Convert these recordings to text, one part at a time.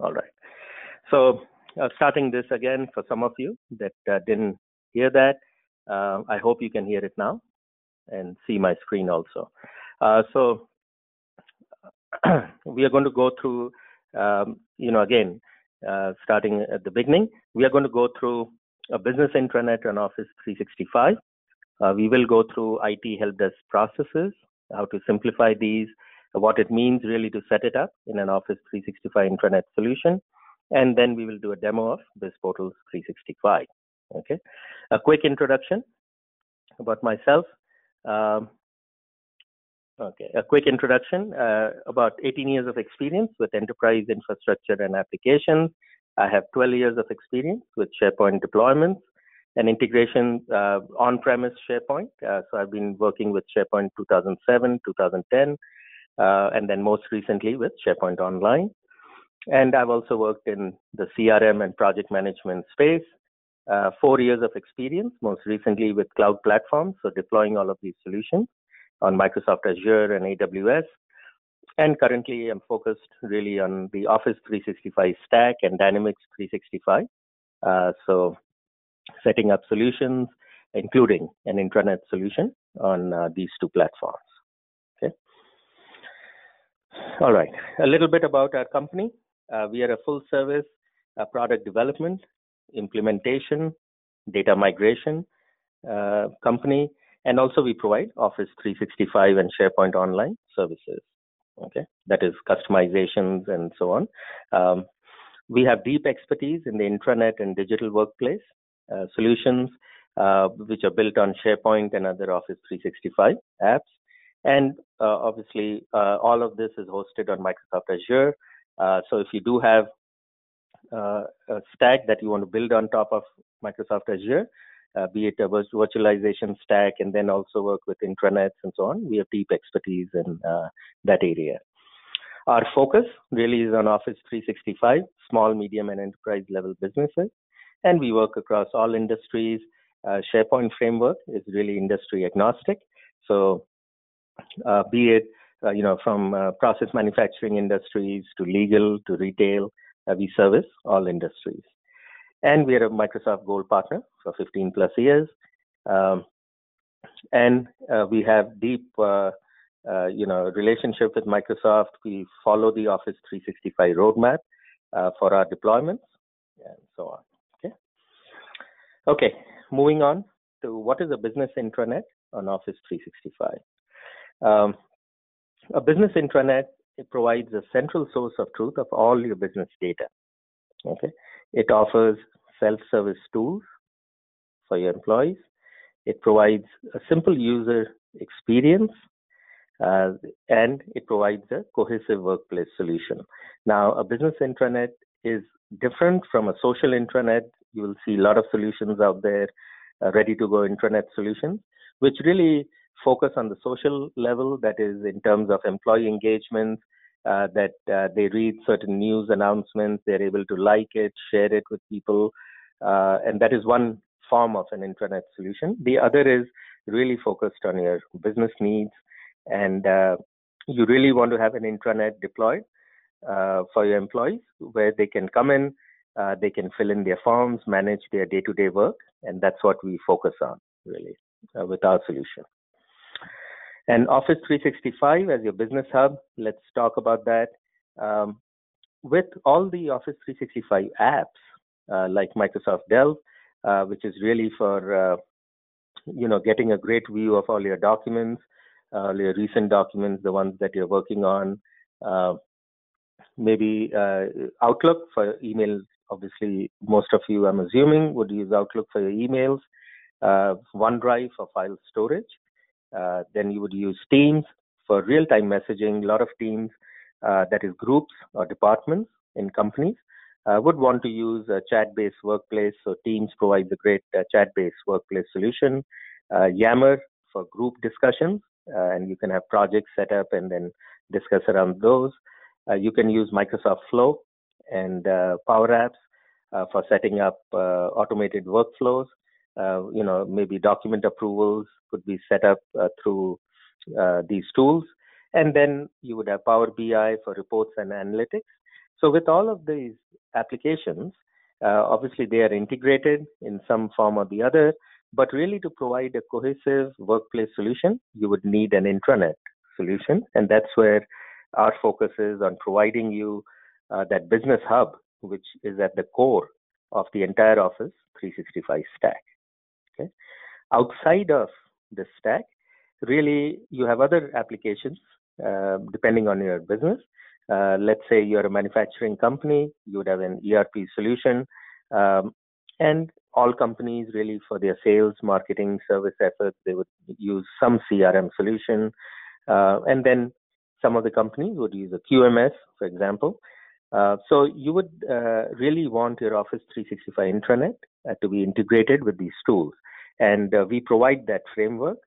All right. So starting this again for some of you that didn't hear that, I hope you can hear it now and see my screen also. So we are going to go through, again, starting at the beginning, we are going to go through a business intranet on Office 365. We will go through IT help desk processes, how to simplify these, what it means really to set it up in an Office 365 intranet solution, and then we will do a demo of BizPortals 365. Okay, a quick introduction about myself. About 18 years of experience with enterprise infrastructure and applications. I have 12 years of experience with SharePoint deployments and integration on-premise SharePoint. So I've been working with SharePoint 2007, 2010, and then most recently with SharePoint Online. And I've also worked in the CRM and project management space. 4 years of experience, most recently with cloud platforms, so deploying all of these solutions on Microsoft Azure and AWS. And currently I'm focused really on the Office 365 stack and Dynamics 365. So setting up solutions, including an intranet solution on these two platforms. Okay. All right, a little bit about our company. We are a full service product development, implementation, data migration company. And also we provide Office 365 and SharePoint Online services, okay? That is customizations and so on. We have deep expertise in the intranet and digital workplace solutions, which are built on SharePoint and other Office 365 apps. And obviously, all of this is hosted on Microsoft Azure. So if you do have a stack that you want to build on top of Microsoft Azure, be it a virtualization stack, and then also work with intranets and so on. We have deep expertise in that area. Our focus really is on Office 365, small, medium, and enterprise level businesses. And we work across all industries. SharePoint framework is really industry agnostic. So be it, from process manufacturing industries to legal to retail, we service all industries. And we are a Microsoft Gold Partner for 15 plus years. We have deep, relationship with Microsoft. We follow the Office 365 roadmap for our deployments and so on, okay? Okay, moving on to what is a business intranet on Office 365. A business intranet, it provides a central source of truth of all your business data, okay? It offers self-service tools for your employees. It provides a simple user experience, and it provides a cohesive workplace solution. Now, a business intranet is different from a social intranet. You will see a lot of solutions out there, ready-to-go intranet solutions, which really focus on the social level, that is in terms of employee engagement, that they read certain news announcements, they're able to like it, share it with people, and that is one form of an intranet solution. The other is really focused on your business needs, and you really want to have an intranet deployed for your employees where they can come in, they can fill in their forms, manage their day-to-day work, and that's what we focus on really with our solution. And Office 365 as your business hub, let's talk about that. With all the Office 365 apps, like Microsoft Delve, which is really for, getting a great view of all your documents, your recent documents, the ones that you're working on, maybe Outlook for email. Obviously, most of you, I'm assuming, would use Outlook for your emails, OneDrive for file storage. Then you would use Teams for real-time messaging. A lot of teams, that is groups or departments in companies, would want to use a chat-based workplace. So Teams provides a great chat-based workplace solution. Yammer for group discussions, and you can have projects set up and then discuss around those. You can use Microsoft Flow and Power Apps for setting up automated workflows. Maybe document approvals could be set up through these tools. And then you would have Power BI for reports and analytics. So with all of these applications, obviously they are integrated in some form or the other, but really to provide a cohesive workplace solution, you would need an intranet solution. And that's where our focus is on providing you that business hub, which is at the core of the entire Office 365 stack. Okay? Outside of this stack, really, you have other applications depending on your business. Let's say you're a manufacturing company, you would have an ERP solution, and all companies really for their sales, marketing, service efforts, they would use some CRM solution. And then some of the companies would use a QMS, for example. So you would really want your Office 365 intranet to be integrated with these tools. And we provide that framework.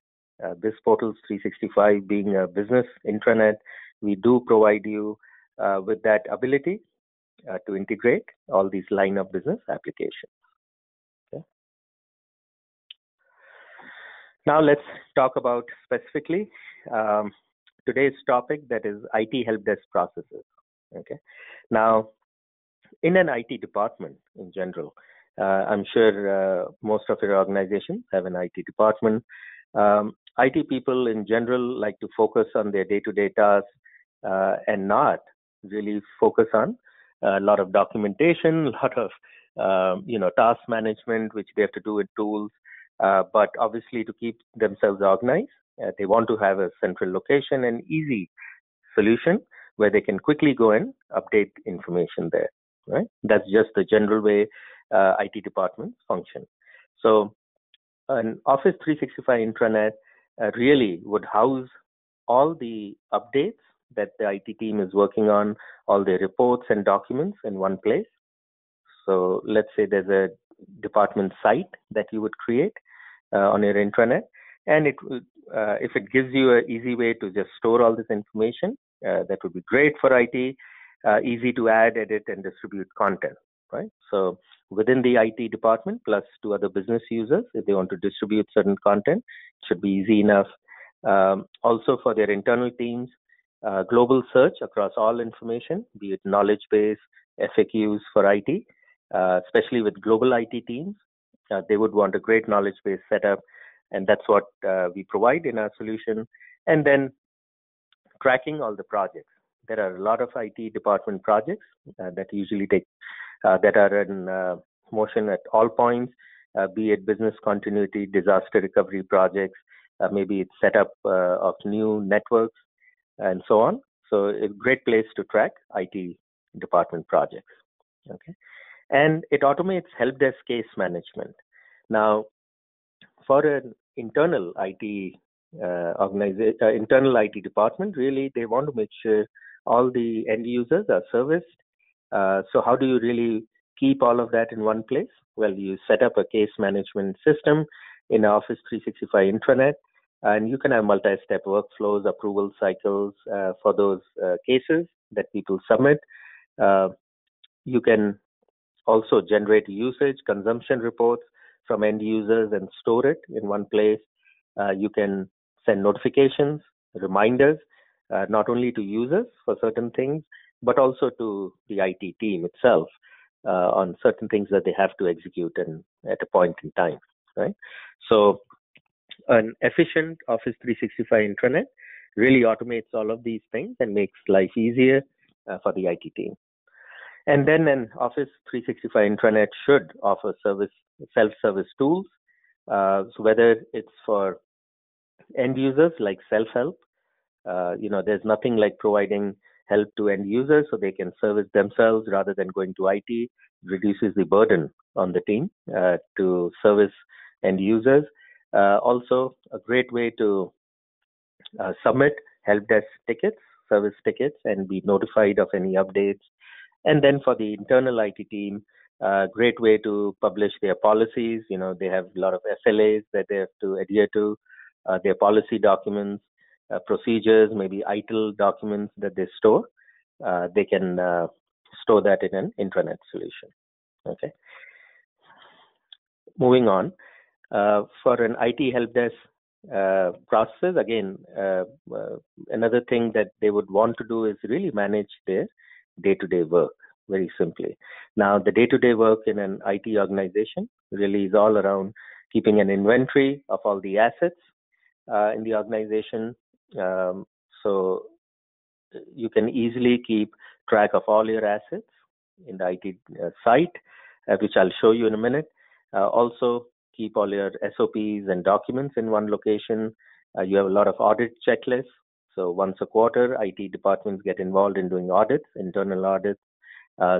BizPortals 365 being a business intranet, we do provide you with that ability to integrate all these line of business applications. Okay. Now let's talk about specifically today's topic, that is IT help desk processes. Okay. Now, in an IT department in general, I'm sure most of your organizations have an IT department. IT people in general like to focus on their day-to-day tasks and not really focus on a lot of documentation, a lot of task management, which they have to do with tools. But obviously, to keep themselves organized, they want to have a central location and easy solution where they can quickly go and update information there. Right? That's just the general way IT departments function. So an Office 365 intranet really would house all the updates that the IT team is working on, all the reports and documents in one place. So let's say there's a department site that you would create on your intranet, and it will, if it gives you an easy way to just store all this information, that would be great for IT, easy to add, edit, and distribute content. Right? So within the IT department, plus to other business users, if they want to distribute certain content, it should be easy enough. Also for their internal teams, global search across all information, be it knowledge base, FAQs for IT, especially with global IT teams, they would want a great knowledge base setup, and that's what we provide in our solution. And then tracking all the projects. There are a lot of IT department projects that usually take that are in motion at all points, be it business continuity, disaster recovery projects, maybe it's setup of new networks, and so on. So it's a great place to track IT department projects. Okay, and it automates help desk case management. Now, for an internal IT internal IT department, really they want to make sure all the end users are serviced. So how do you really keep all of that in one place? Well, you set up a case management system in Office 365 intranet, and you can have multi-step workflows, approval cycles for those cases that people submit. You can also generate usage, consumption reports from end users and store it in one place. You can send notifications, reminders, not only to users for certain things, but also to the IT team itself on certain things that they have to execute and at a point in time, right? So an efficient Office 365 intranet really automates all of these things and makes life easier for the IT team. And then an Office 365 intranet should offer self-service tools. So whether it's for end users like self-help, there's nothing like providing help to end users so they can service themselves rather than going to IT. Reduces the burden on the team to service end users. Also, a great way to submit help desk tickets, service tickets, and be notified of any updates. And then for the internal IT team, a great way to publish their policies. You know, they have a lot of SLAs that they have to adhere to, their policy documents, procedures, maybe ITIL documents that they store, they can store that in an intranet solution. Okay. Moving on, for an IT help desk process, again, another thing that they would want to do is really manage their day-to-day work, very simply. Now, the day-to-day work in an IT organization really is all around keeping an inventory of all the assets in the organization. So you can easily keep track of all your assets in the IT site, which I'll show you in a minute. Also, keep all your SOPs and documents in one location. You have a lot of audit checklists. So once a quarter, IT departments get involved in doing audits, internal audits.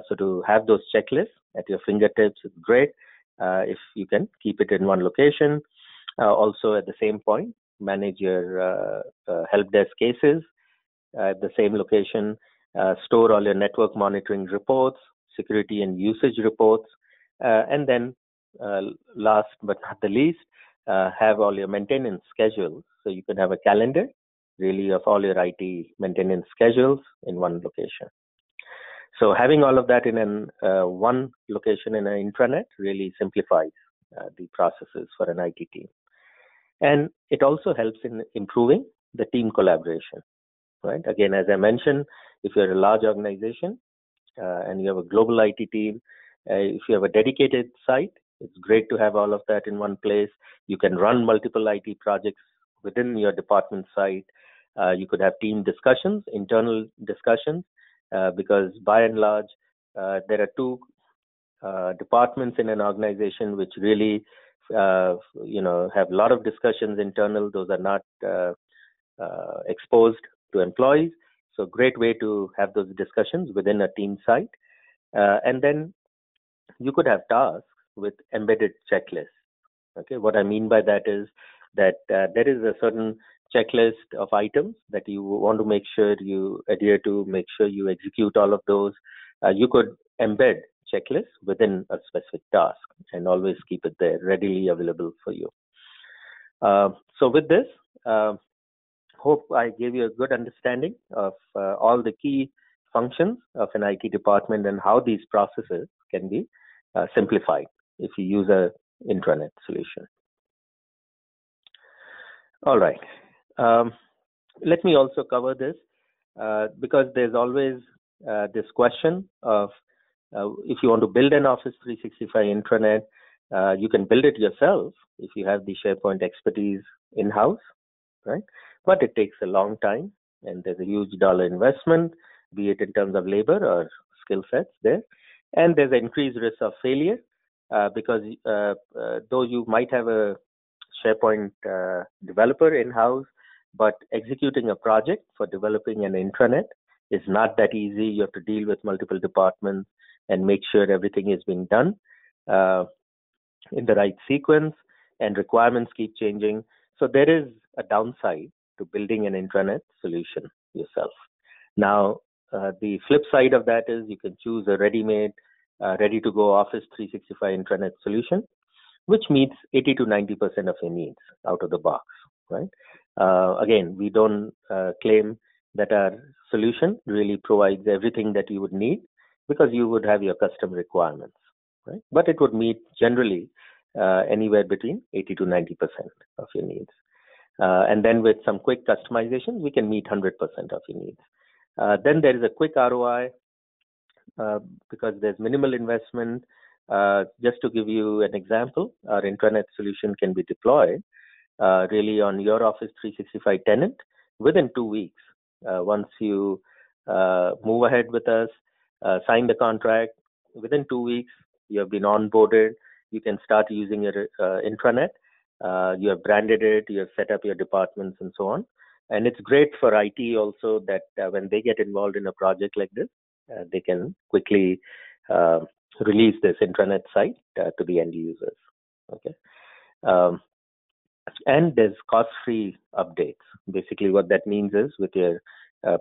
So to have those checklists at your fingertips is great if you can keep it in one location. Also, at the same point, manage your help desk cases at the same location. Store all your network monitoring reports, security and usage reports, and then last but not the least, have all your maintenance schedules. So you can have a calendar really of all your IT maintenance schedules in one location. So having all of that in one location in an intranet really simplifies the processes for an IT team. And it also helps in improving the team collaboration, right? Again, as I mentioned, if you're a large organization and you have a global IT team, if you have a dedicated site, it's great to have all of that in one place. You can run multiple IT projects within your department site. You could have team discussions, internal discussions, because by and large, there are two departments in an organization which really, have a lot of discussions internal. Those are not exposed to employees. So great way to have those discussions within a team site. And then you could have tasks with embedded checklists. Okay, what I mean by that is that there is a certain checklist of items that you want to make sure you adhere to, make sure you execute all of those. You could embed checklists within a specific task and always keep it there readily available for you. So with this, hope I gave you a good understanding of all the key functions of an IT department and how these processes can be simplified if you use an intranet solution. All right. Let me also cover this because there's always this question of if you want to build an Office 365 intranet, you can build it yourself if you have the SharePoint expertise in-house, right? But it takes a long time and there's a huge dollar investment, be it in terms of labor or skill sets there. And there's an increased risk of failure because though you might have a SharePoint developer in-house, but executing a project for developing an intranet is not that easy. You have to deal with multiple departments and make sure everything is being done in the right sequence, and requirements keep changing. So there is a downside to building an intranet solution yourself. Now, the flip side of that is you can choose a ready-made, ready-to-go Office 365 intranet solution, which meets 80 to 90% of your needs out of the box, right? Again, we don't claim that our solution really provides everything that you would need because you would have your custom requirements, right? But it would meet generally anywhere between 80 to 90% of your needs. And then with some quick customization, we can meet 100% of your needs. Then there is a quick ROI because there's minimal investment. Just to give you an example, our intranet solution can be deployed really on your Office 365 tenant within 2 weeks. Once you move ahead with us, sign the contract, within 2 weeks, you have been onboarded. You can start using your intranet. You have branded it, you have set up your departments and so on. And it's great for IT also that when they get involved in a project like this, they can quickly release this intranet site to the end users. Okay, and there's cost-free updates. Basically, what that means is with your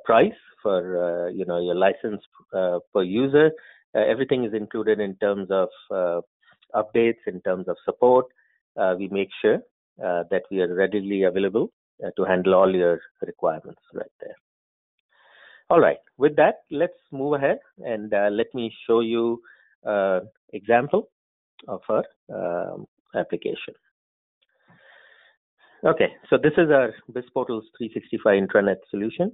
price for your license per user, everything is included in terms of updates, in terms of support. We make sure that we are readily available to handle all your requirements right there. All right, with that, let's move ahead and let me show you an example of our application. Okay, so this is our BizPortals 365 intranet solution.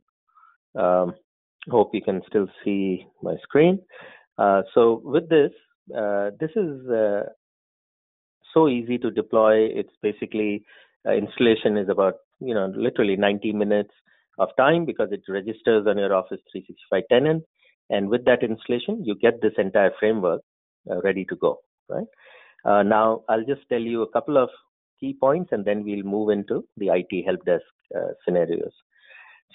Hope you can still see my screen. So with this, this is so easy to deploy. It's basically installation is about, you know, literally 90 minutes of time because it registers on your Office 365 tenant. And with that installation, you get this entire framework ready to go, right? Now, I'll just tell you a couple of key points, and then we'll move into the IT help desk scenarios.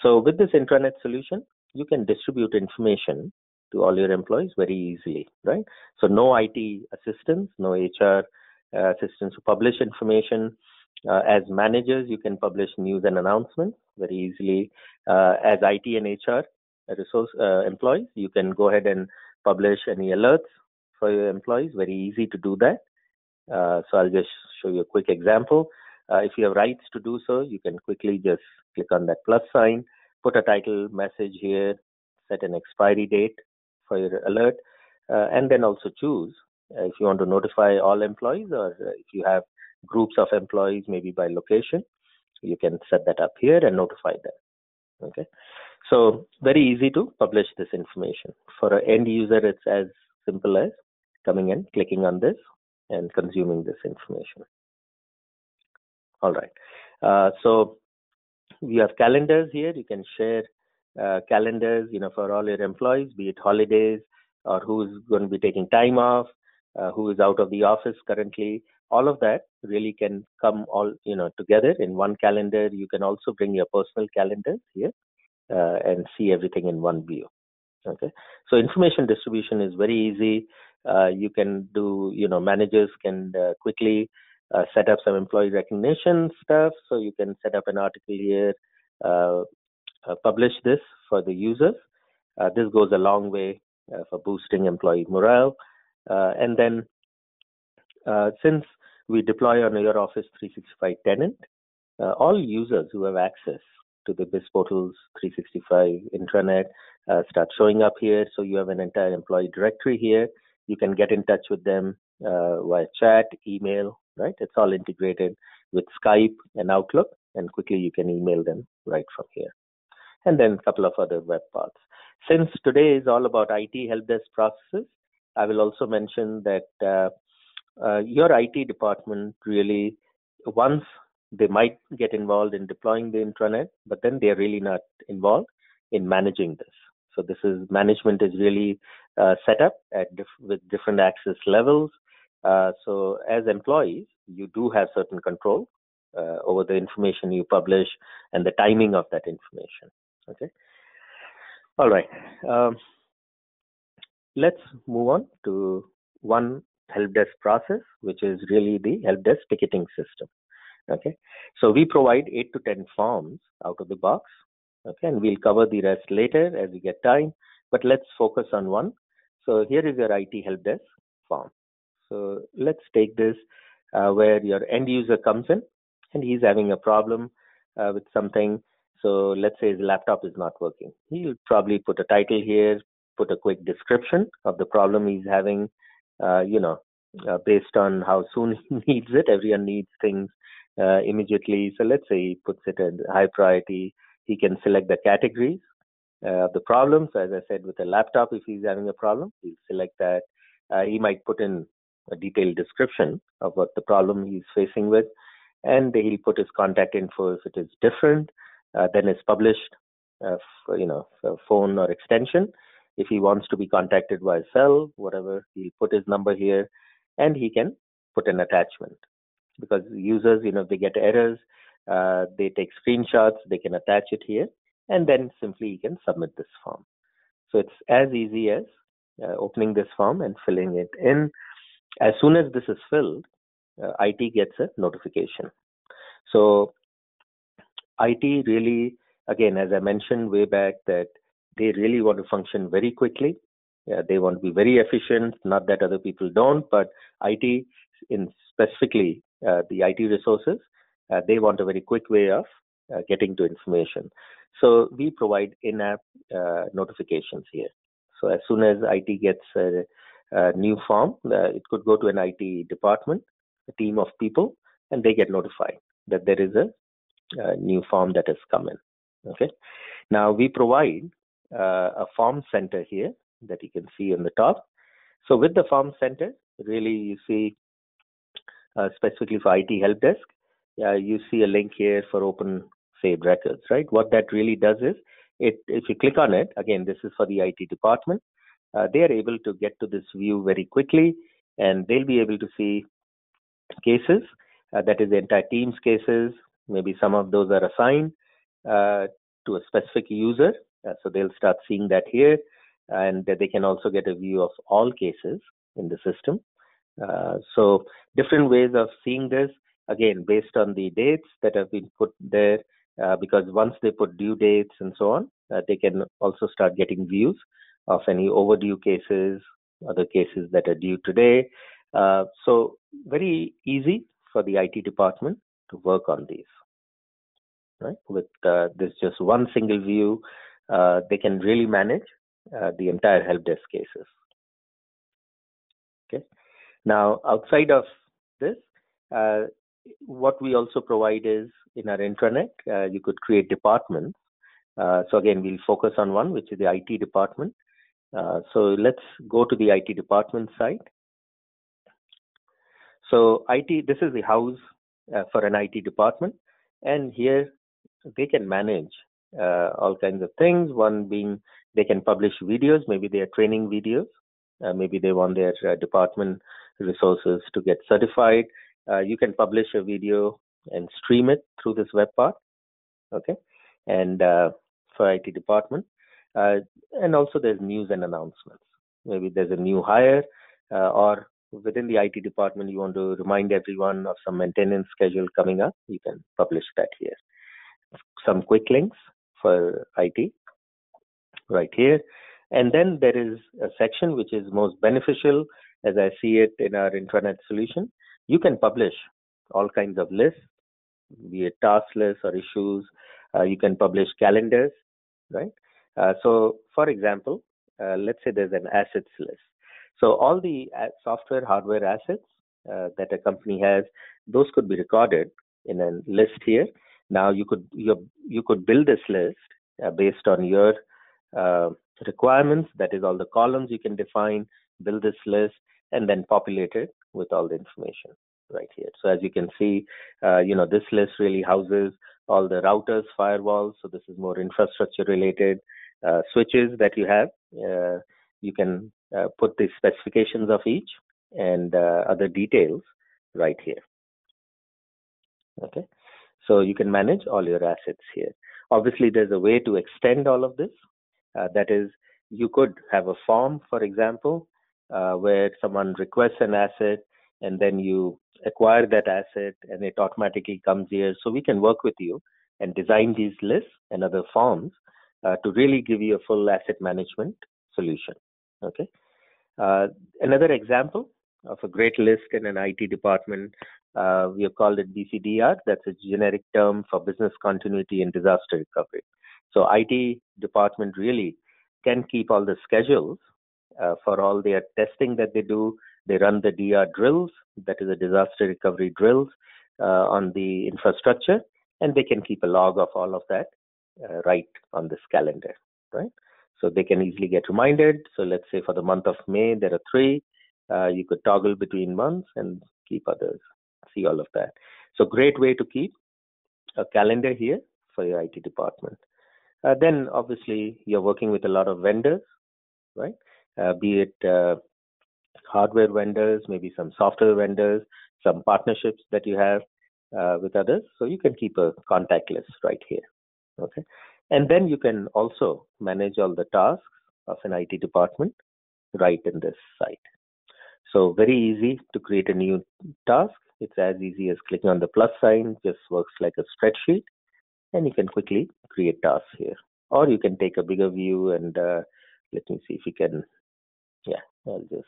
So with this intranet solution, you can distribute information to all your employees very easily, right? So no IT assistants, no HR assistants who publish information. As managers, you can publish news and announcements very easily. As IT and HR resource employees, you can go ahead and publish any alerts for your employees. Very easy to do that. So I'll just show you a quick example. If you have rights to do so, you can quickly just click on that plus sign, put a title message here, set an expiry date for your alert, and then also choose if you want to notify all employees or if you have groups of employees, maybe by location, you can set that up here and notify them. Okay, so very easy to publish this information. For an end user, it's as simple as coming and clicking on this and consuming this information. All right, so we have calendars here. You can share calendars, you know, for all your employees, be it holidays or who's going to be taking time off, who is out of the office currently. All of that really can come all, you know, together in one calendar. You can also bring your personal calendars here and see everything in one view. Okay, so information distribution is very easy. You can do, you know, managers can quickly set up some employee recognition stuff. So you can set up an article here, publish this for the users. This goes a long way for boosting employee morale. And then since we deploy on your Office 365 tenant, all users who have access to the BizPortals 365 intranet start showing up here. So you have an entire employee directory here. You can get in touch with them via chat, email, right? It's all integrated with Skype and Outlook, and quickly you can email them right from here. And then a couple of other web paths. Since today is all about IT help desk processes, I will also mention that your IT department really, once they might get involved in deploying the intranet, but then they're really not involved in managing this. So this is, management is really set up at with different access levels. So as employees, you do have certain control over the information you publish and the timing of that information. Okay. All right. Let's move on to one help desk process, which is really the help desk ticketing system. Okay, so we provide 8 to 10 forms out of the box. Okay, and we'll cover the rest later as we get time, but let's focus on one. So here is your IT help desk form. So let's take this where your end user comes in and he's having a problem with something. So let's say his laptop is not working. He'll probably put a title here, put a quick description of the problem he's having, you know, based on how soon he needs it. Everyone needs things immediately. So let's say he puts it at high priority. He can select the categories of the problem. So as I said, with a laptop, if he's having a problem, he'll select that. He might put in a detailed description of what the problem he's facing with, and he'll put his contact info if it is different than is published, for, you know, for phone or extension. If he wants to be contacted by cell, whatever, he'll put his number here, and he can put an attachment. Because users, you know, they get errors, they take screenshots, they can attach it here, and then simply he can submit this form. So it's as easy as opening this form and filling it in. As soon as this is filled, IT gets a notification. So IT really, again, as I mentioned way back, that they really want to function very quickly. They want to be very efficient. Not that other people don't, but IT, in specifically the IT resources, they want a very quick way of getting to information. So we provide in-app notifications here. So as soon as IT gets a new form, it could go to an IT department, a team of people, and they get notified that there is a new form that has come in. Okay. Now we provide a form center here that you can see on the top. So with the form center, really you see specifically for IT help desk, you see a link here for open saved records, right? What that really does is, if you click on it, again, this is for the IT department, they are able to get to this view very quickly, and they'll be able to see cases, that is the entire team's cases. Maybe some of those are assigned to a specific user, so they'll start seeing that here, and they can also get a view of all cases in the system. So different ways of seeing this, again, based on the dates that have been put there, because once they put due dates and so on, they can also start getting views of any overdue cases, other cases that are due today. So very easy for the IT department to work on these, right? With this just one single view, they can really manage the entire help desk cases. Okay. Now, outside of this, what we also provide is in our intranet, you could create departments. So again, we'll focus on one, which is the IT department. So let's go to the IT department site. So IT, this is the house for an IT department, and here they can manage all kinds of things. One being they can publish videos, maybe they are training videos, maybe they want their department resources to get certified. You can publish a video and stream it through this web part, okay? And for IT department, and also there's news and announcements. Maybe there's a new hire, or within the IT department, you want to remind everyone of some maintenance schedule coming up, you can publish that here. Some quick links for IT right here. And then there is a section which is most beneficial, as I see it in our intranet solution. You can publish all kinds of lists, be it task lists or issues. You can publish calendars, right? So for example, let's say there's an assets list. So all the software, hardware assets that a company has, those could be recorded in a list here. Now you could build this list based on your requirements. That is all the columns you can define, build this list, and then populate it with all the information right here. So as you can see, you know, this list really houses all the routers, firewalls. So this is more infrastructure related, switches that you have. You can put the specifications of each and other details right here. Okay, so you can manage all your assets here. Obviously, there's a way to extend all of this. That is, you could have a form, for example, where someone requests an asset and then you acquire that asset and it automatically comes here. So we can work with you and design these lists and other forms to really give you a full asset management solution. Okay. Another example of a great list in an IT department, we have called it BCDR. That's a generic term for business continuity and disaster recovery. So IT department really can keep all the schedules for all their testing that they do. They run the DR drills, that is a disaster recovery drills on the infrastructure, and they can keep a log of all of that right on this calendar, right? So they can easily get reminded. So let's say for the month of May, there are 3. You could toggle between months and keep others, see all of that. So great way to keep a calendar here for your IT department. Then obviously you're working with a lot of vendors, right? Be it hardware vendors, maybe some software vendors, some partnerships that you have with others. So you can keep a contact list right here, okay? And then you can also manage all the tasks of an IT department right in this site. So very easy to create a new task. It's as easy as clicking on the plus sign, just works like a spreadsheet, and you can quickly create tasks here. Or you can take a bigger view and let me see if you can, yeah, I'll just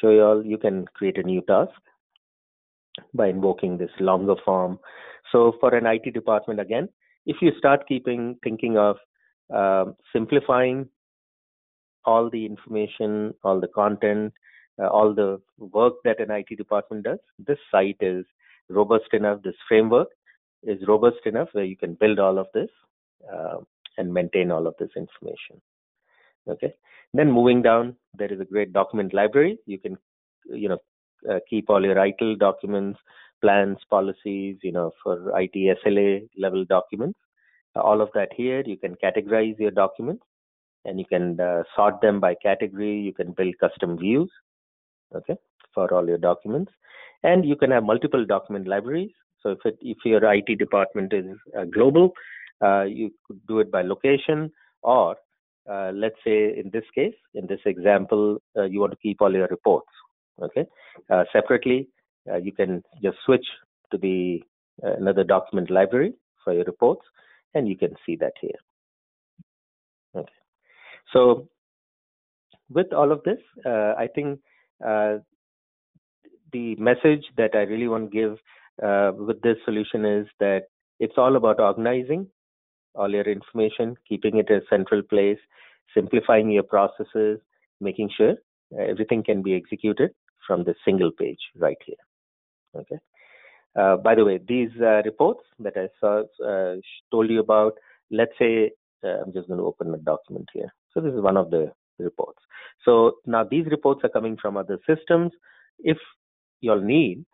show you all. You can create a new task by invoking this longer form. So for an IT department, again, if you start thinking of simplifying all the information, all the content, all the work that an IT department does, this site is robust enough, this framework is robust enough where you can build all of this and maintain all of this information. Okay, then moving down, there is a great document library. You can, keep all your ITIL documents, plans, policies, for IT SLA level documents. All of that here. You can categorize your documents, and you can sort them by category. You can build custom views, okay, for all your documents, and you can have multiple document libraries. So if your IT department is global, you could do it by location, or let's say in this case, in this example, you want to keep all your reports, okay, separately. You can just switch to the another document library for your reports, and you can see that here. Okay, so with all of this, I think the message that I really want to give with this solution is that it's all about organizing all your information, keeping it in a central place, simplifying your processes, making sure everything can be executed from the single page right here. Okay. By the way, these reports that I told you about, let's say I'm just going to open a document here. So this is one of the reports. So now these reports are coming from other systems. If you all need,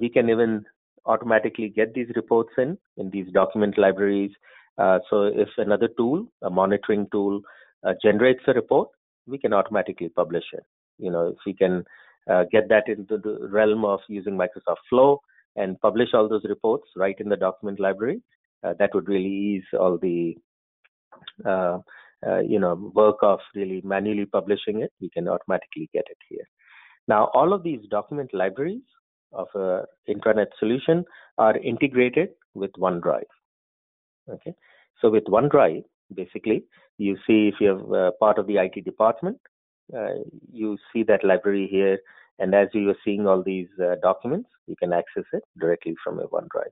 we can even automatically get these reports in these document libraries. So if another tool, a monitoring tool, generates a report, we can automatically publish it. If we can get that into the realm of using Microsoft Flow and publish all those reports right in the document library, that would really ease all the work of really manually publishing it. We can automatically get it here. Now, all of these document libraries of an intranet solution are integrated with OneDrive. Okay, so with OneDrive, basically, you see if you're part of the IT department, you see that library here, and as you are seeing all these documents, you can access it directly from a OneDrive.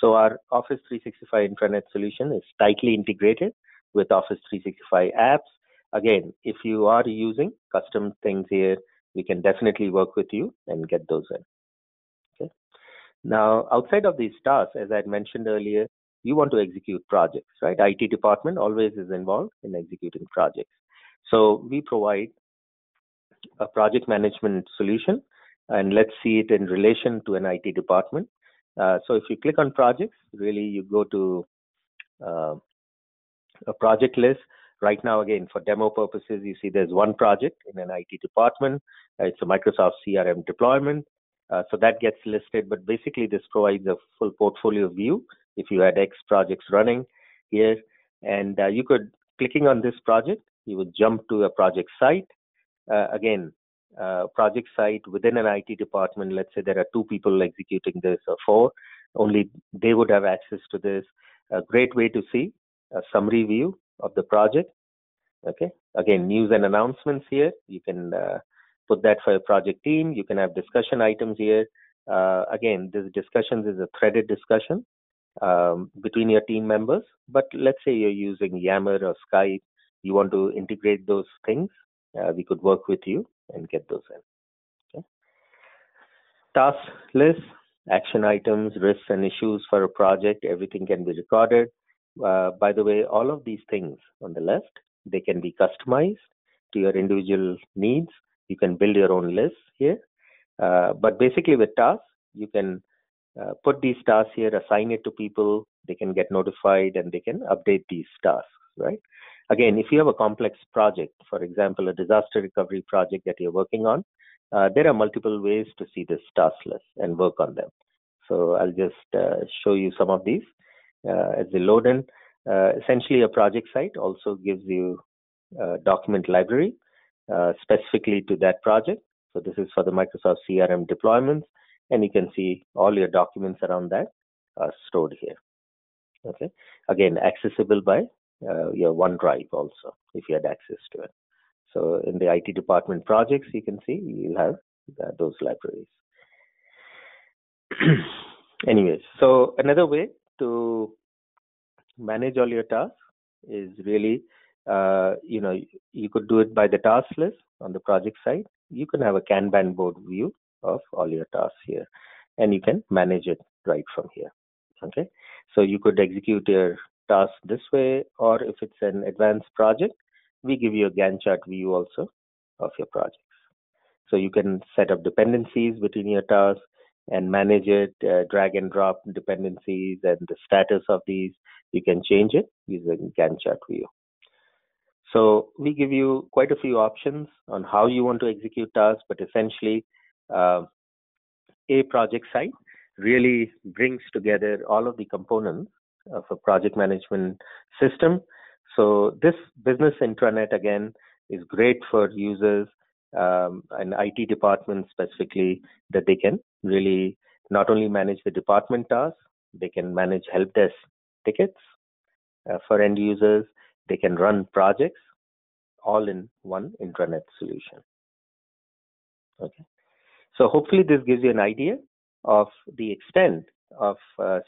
So our Office 365 intranet solution is tightly integrated with Office 365 apps. Again, if you are using custom things here, we can definitely work with you and get those in. Okay. Now, outside of these tasks, as I had mentioned earlier, you want to execute projects, right? IT department always is involved in executing projects. So we provide a project management solution, and let's see it in relation to an IT department. So if you click on projects, really you go to a project list. Right now, again, for demo purposes, you see there's one project in an IT department. It's a Microsoft CRM deployment. So that gets listed, but basically this provides a full portfolio view if you had X projects running here. And you could, clicking on this project, you would jump to a project site. Project site within an IT department, let's say there are 2 people executing this or 4, only they would have access to this. A great way to see a summary view of the project. Okay, again, news and announcements here. You can put that for a project team. You can have discussion items here. Again, this discussions is a threaded discussion between your team members. But let's say you're using Yammer or Skype, you want to integrate those things. We could work with you and get those in. Okay. Task list, action items, risks and issues for a project, everything can be recorded. By the way, all of these things on the left, they can be customized to your individual needs. You can build your own list here. But basically with tasks, you can put these tasks here, assign it to people, they can get notified and they can update these tasks, right? Again, if you have a complex project, for example, a disaster recovery project that you're working on, there are multiple ways to see this task list and work on them. So I'll just show you some of these as they load in. Essentially, a project site also gives you a document library specifically to that project. So this is for the Microsoft CRM deployments, and you can see all your documents around that are stored here. Okay, again, accessible by your OneDrive also, if you had access to it. So in the IT department projects, you can see you'll have those libraries. Anyways, so another way to manage all your tasks is really, you could do it by the task list on the project side. You can have a Kanban board view of all your tasks here, and you can manage it right from here. Okay, so you could execute your task this way, or if it's an advanced project, we give you a Gantt chart view also of your projects. So you can set up dependencies between your tasks and manage it, drag and drop dependencies and the status of these. You can change it using Gantt chart view. So we give you quite a few options on how you want to execute tasks, but essentially a project site really brings together all of the components of a project management system. So this business intranet, again, is great for users and IT departments specifically, that they can really not only manage the department tasks, they can manage help desk tickets for end users, they can run projects, all in one intranet solution. Okay. So hopefully this gives you an idea of the extent of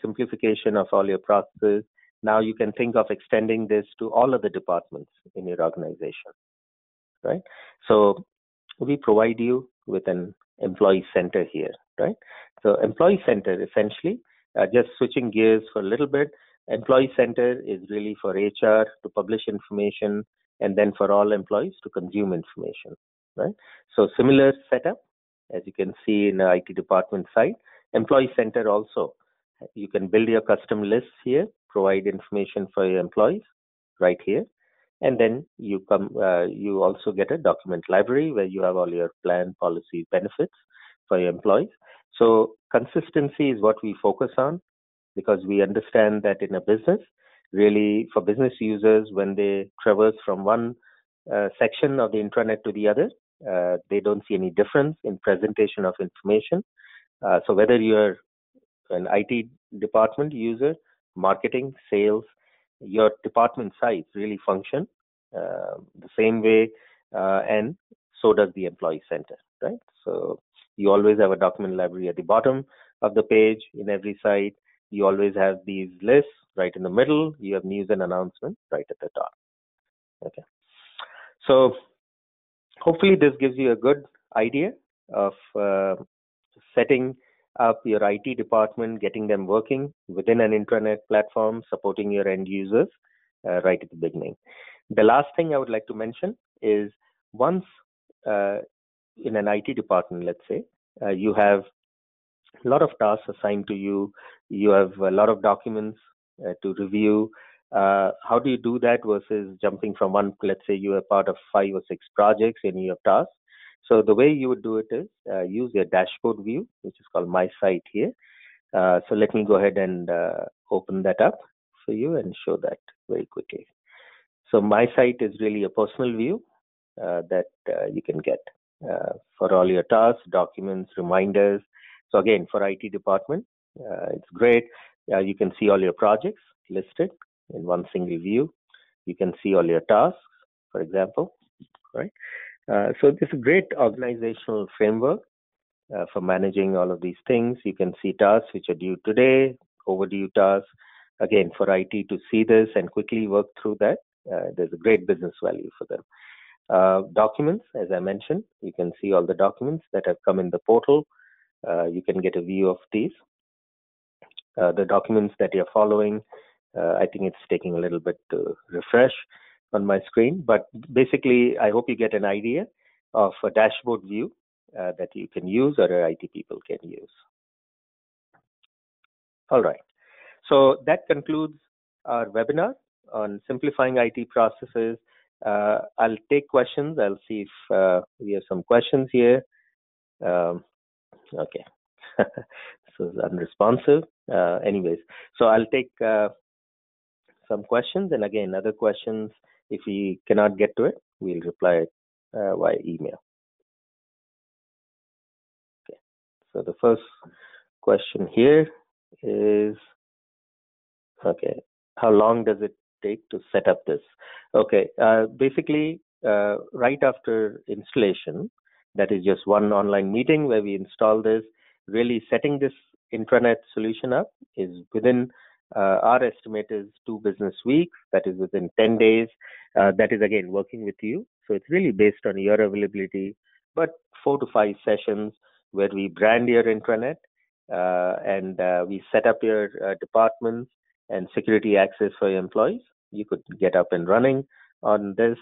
simplification of all your processes. Now you can think of extending this to all other departments in your organization, right? So we provide you with an employee center here, right? So employee center essentially, just switching gears for a little bit, employee center is really for HR to publish information and then for all employees to consume information, right? So similar setup, as you can see in the IT department site, employee center also. You can build your custom lists here, provide information for your employees right here. And then you come, you also get a document library where you have all your plan, policy, benefits for your employees. So consistency is what we focus on, because we understand that in a business, really for business users, when they traverse from one section of the intranet to the other, they don't see any difference in presentation of information. So whether you're an IT department user, marketing, sales, your department sites really function the same way, and so does the employee center, right? So you always have a document library at the bottom of the page in every site. You always have these lists right in the middle. You have news and announcements right at the top. Okay. So hopefully this gives you a good idea of setting up your IT department, getting them working within an intranet platform, supporting your end users right at the beginning. The last thing I would like to mention is once in an IT department, let's say, you have a lot of tasks assigned to you, you have a lot of documents to review. How do you do that versus jumping from one, let's say you are part of 5 or 6 projects and you have tasks. So the way you would do it is use your dashboard view, which is called My Site here. So let me go ahead and open that up for you and show that very quickly. So My Site is really a personal view that you can get for all your tasks, documents, reminders. So again, for IT department, it's great. You can see all your projects listed in one single view. You can see all your tasks, for example, right? So this is a great organizational framework for managing all of these things. You can see tasks which are due today, overdue tasks. Again, for IT to see this and quickly work through that, there's a great business value for them. Documents, as I mentioned, you can see all the documents that have come in the portal. You can get a view of these. The documents that you're following, I think it's taking a little bit to refresh on my screen, but basically I hope you get an idea of a dashboard view that you can use or IT people can use. All right, so that concludes our webinar on simplifying IT processes. I'll take questions. I'll see if we have some questions here. Okay, so unresponsive. Anyways, so I'll take some questions, and again, other questions, if we cannot get to it, we'll reply via email. Okay. So the first question here is, okay, how long does it take to set up this? Okay, basically, right after installation, that is just one online meeting where we install this, really setting this intranet solution up is within our estimate is 2 business weeks, that is within 10 days. That is again working with you. So it's really based on your availability, but 4 to 5 sessions where we brand your intranet and we set up your departments and security access for your employees, you could get up and running on this.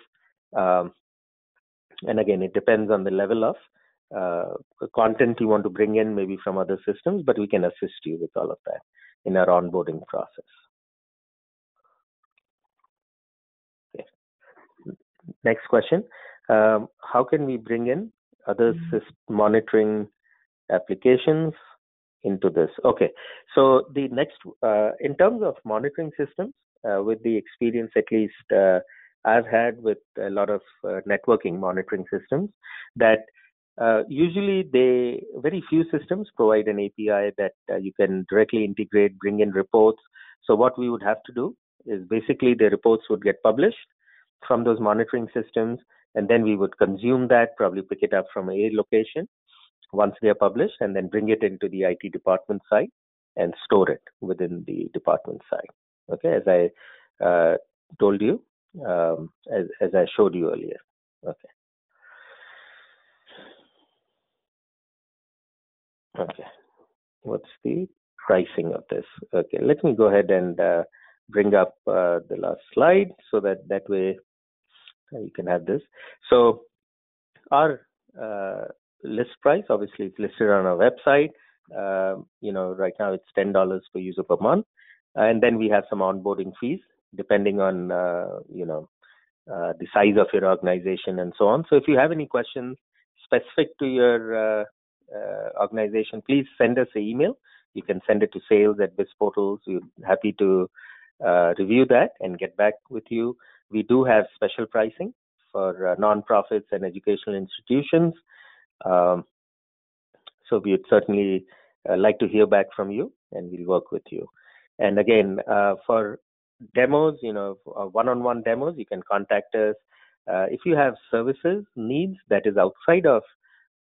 And again, it depends on the level of content you want to bring in, maybe from other systems, but we can assist you with all of that in our onboarding process. Okay. Next question, how can we bring in other monitoring applications into this? Okay, so the next, in terms of monitoring systems, with the experience at least I've had with a lot of networking monitoring systems, that usually very few systems provide an API that you can directly integrate, bring in reports. So what we would have to do is basically the reports would get published from those monitoring systems, and then we would consume that, probably pick it up from a location once they are published, and then bring it into the IT department site and store it within the department site. Okay, as I told you, as I showed you earlier. Okay. Okay, what's the pricing of this? Okay, let me go ahead and bring up the last slide so that way you can have this. So our list price, obviously it's listed on our website. You know, right now it's $10 per user per month, and then we have some onboarding fees depending on you know, the size of your organization and so on. So if you have any questions specific to your organization, please send us an email. You can send it to sales@BizPortals. We're happy to review that and get back with you. We do have special pricing for nonprofits and educational institutions. So we would certainly like to hear back from you, and we'll work with you. And again, for demos, you know, one-on-one demos, you can contact us. If you have services needs that is outside of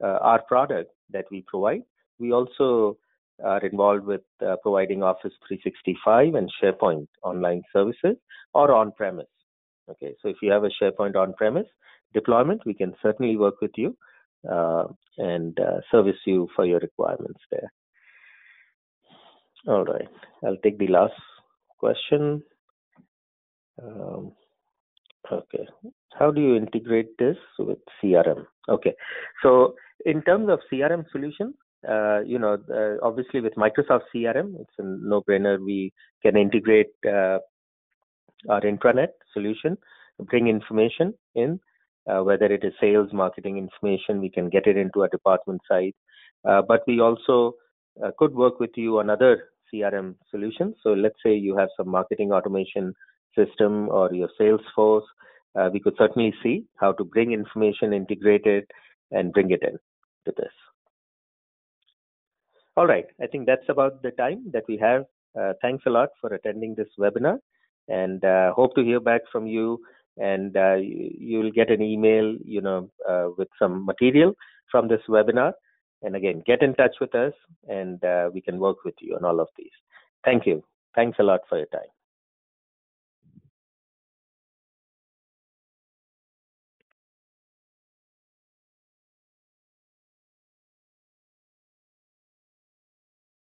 our product that we provide, we also are involved with providing Office 365 and SharePoint Online services or on-premise. Okay, so if you have a SharePoint on-premise deployment, we can certainly work with you and service you for your requirements there. All right, I'll take the last question. Okay, how do you integrate this with CRM? Okay, so in terms of CRM solutions, you know, obviously with Microsoft CRM, it's a no-brainer. We can integrate our intranet solution, bring information in, whether it is sales, marketing information, we can get it into our department site. But we also could work with you on other CRM solutions. So let's say you have some marketing automation system or your Salesforce, we could certainly see how to bring information, integrate it, and bring it in to this. All right, I think that's about the time that we have. Thanks a lot for attending this webinar, and hope to hear back from you. And you'll get an email, you know, with some material from this webinar. And again, get in touch with us, and we can work with you on all of these. Thank you. Thanks a lot for your time.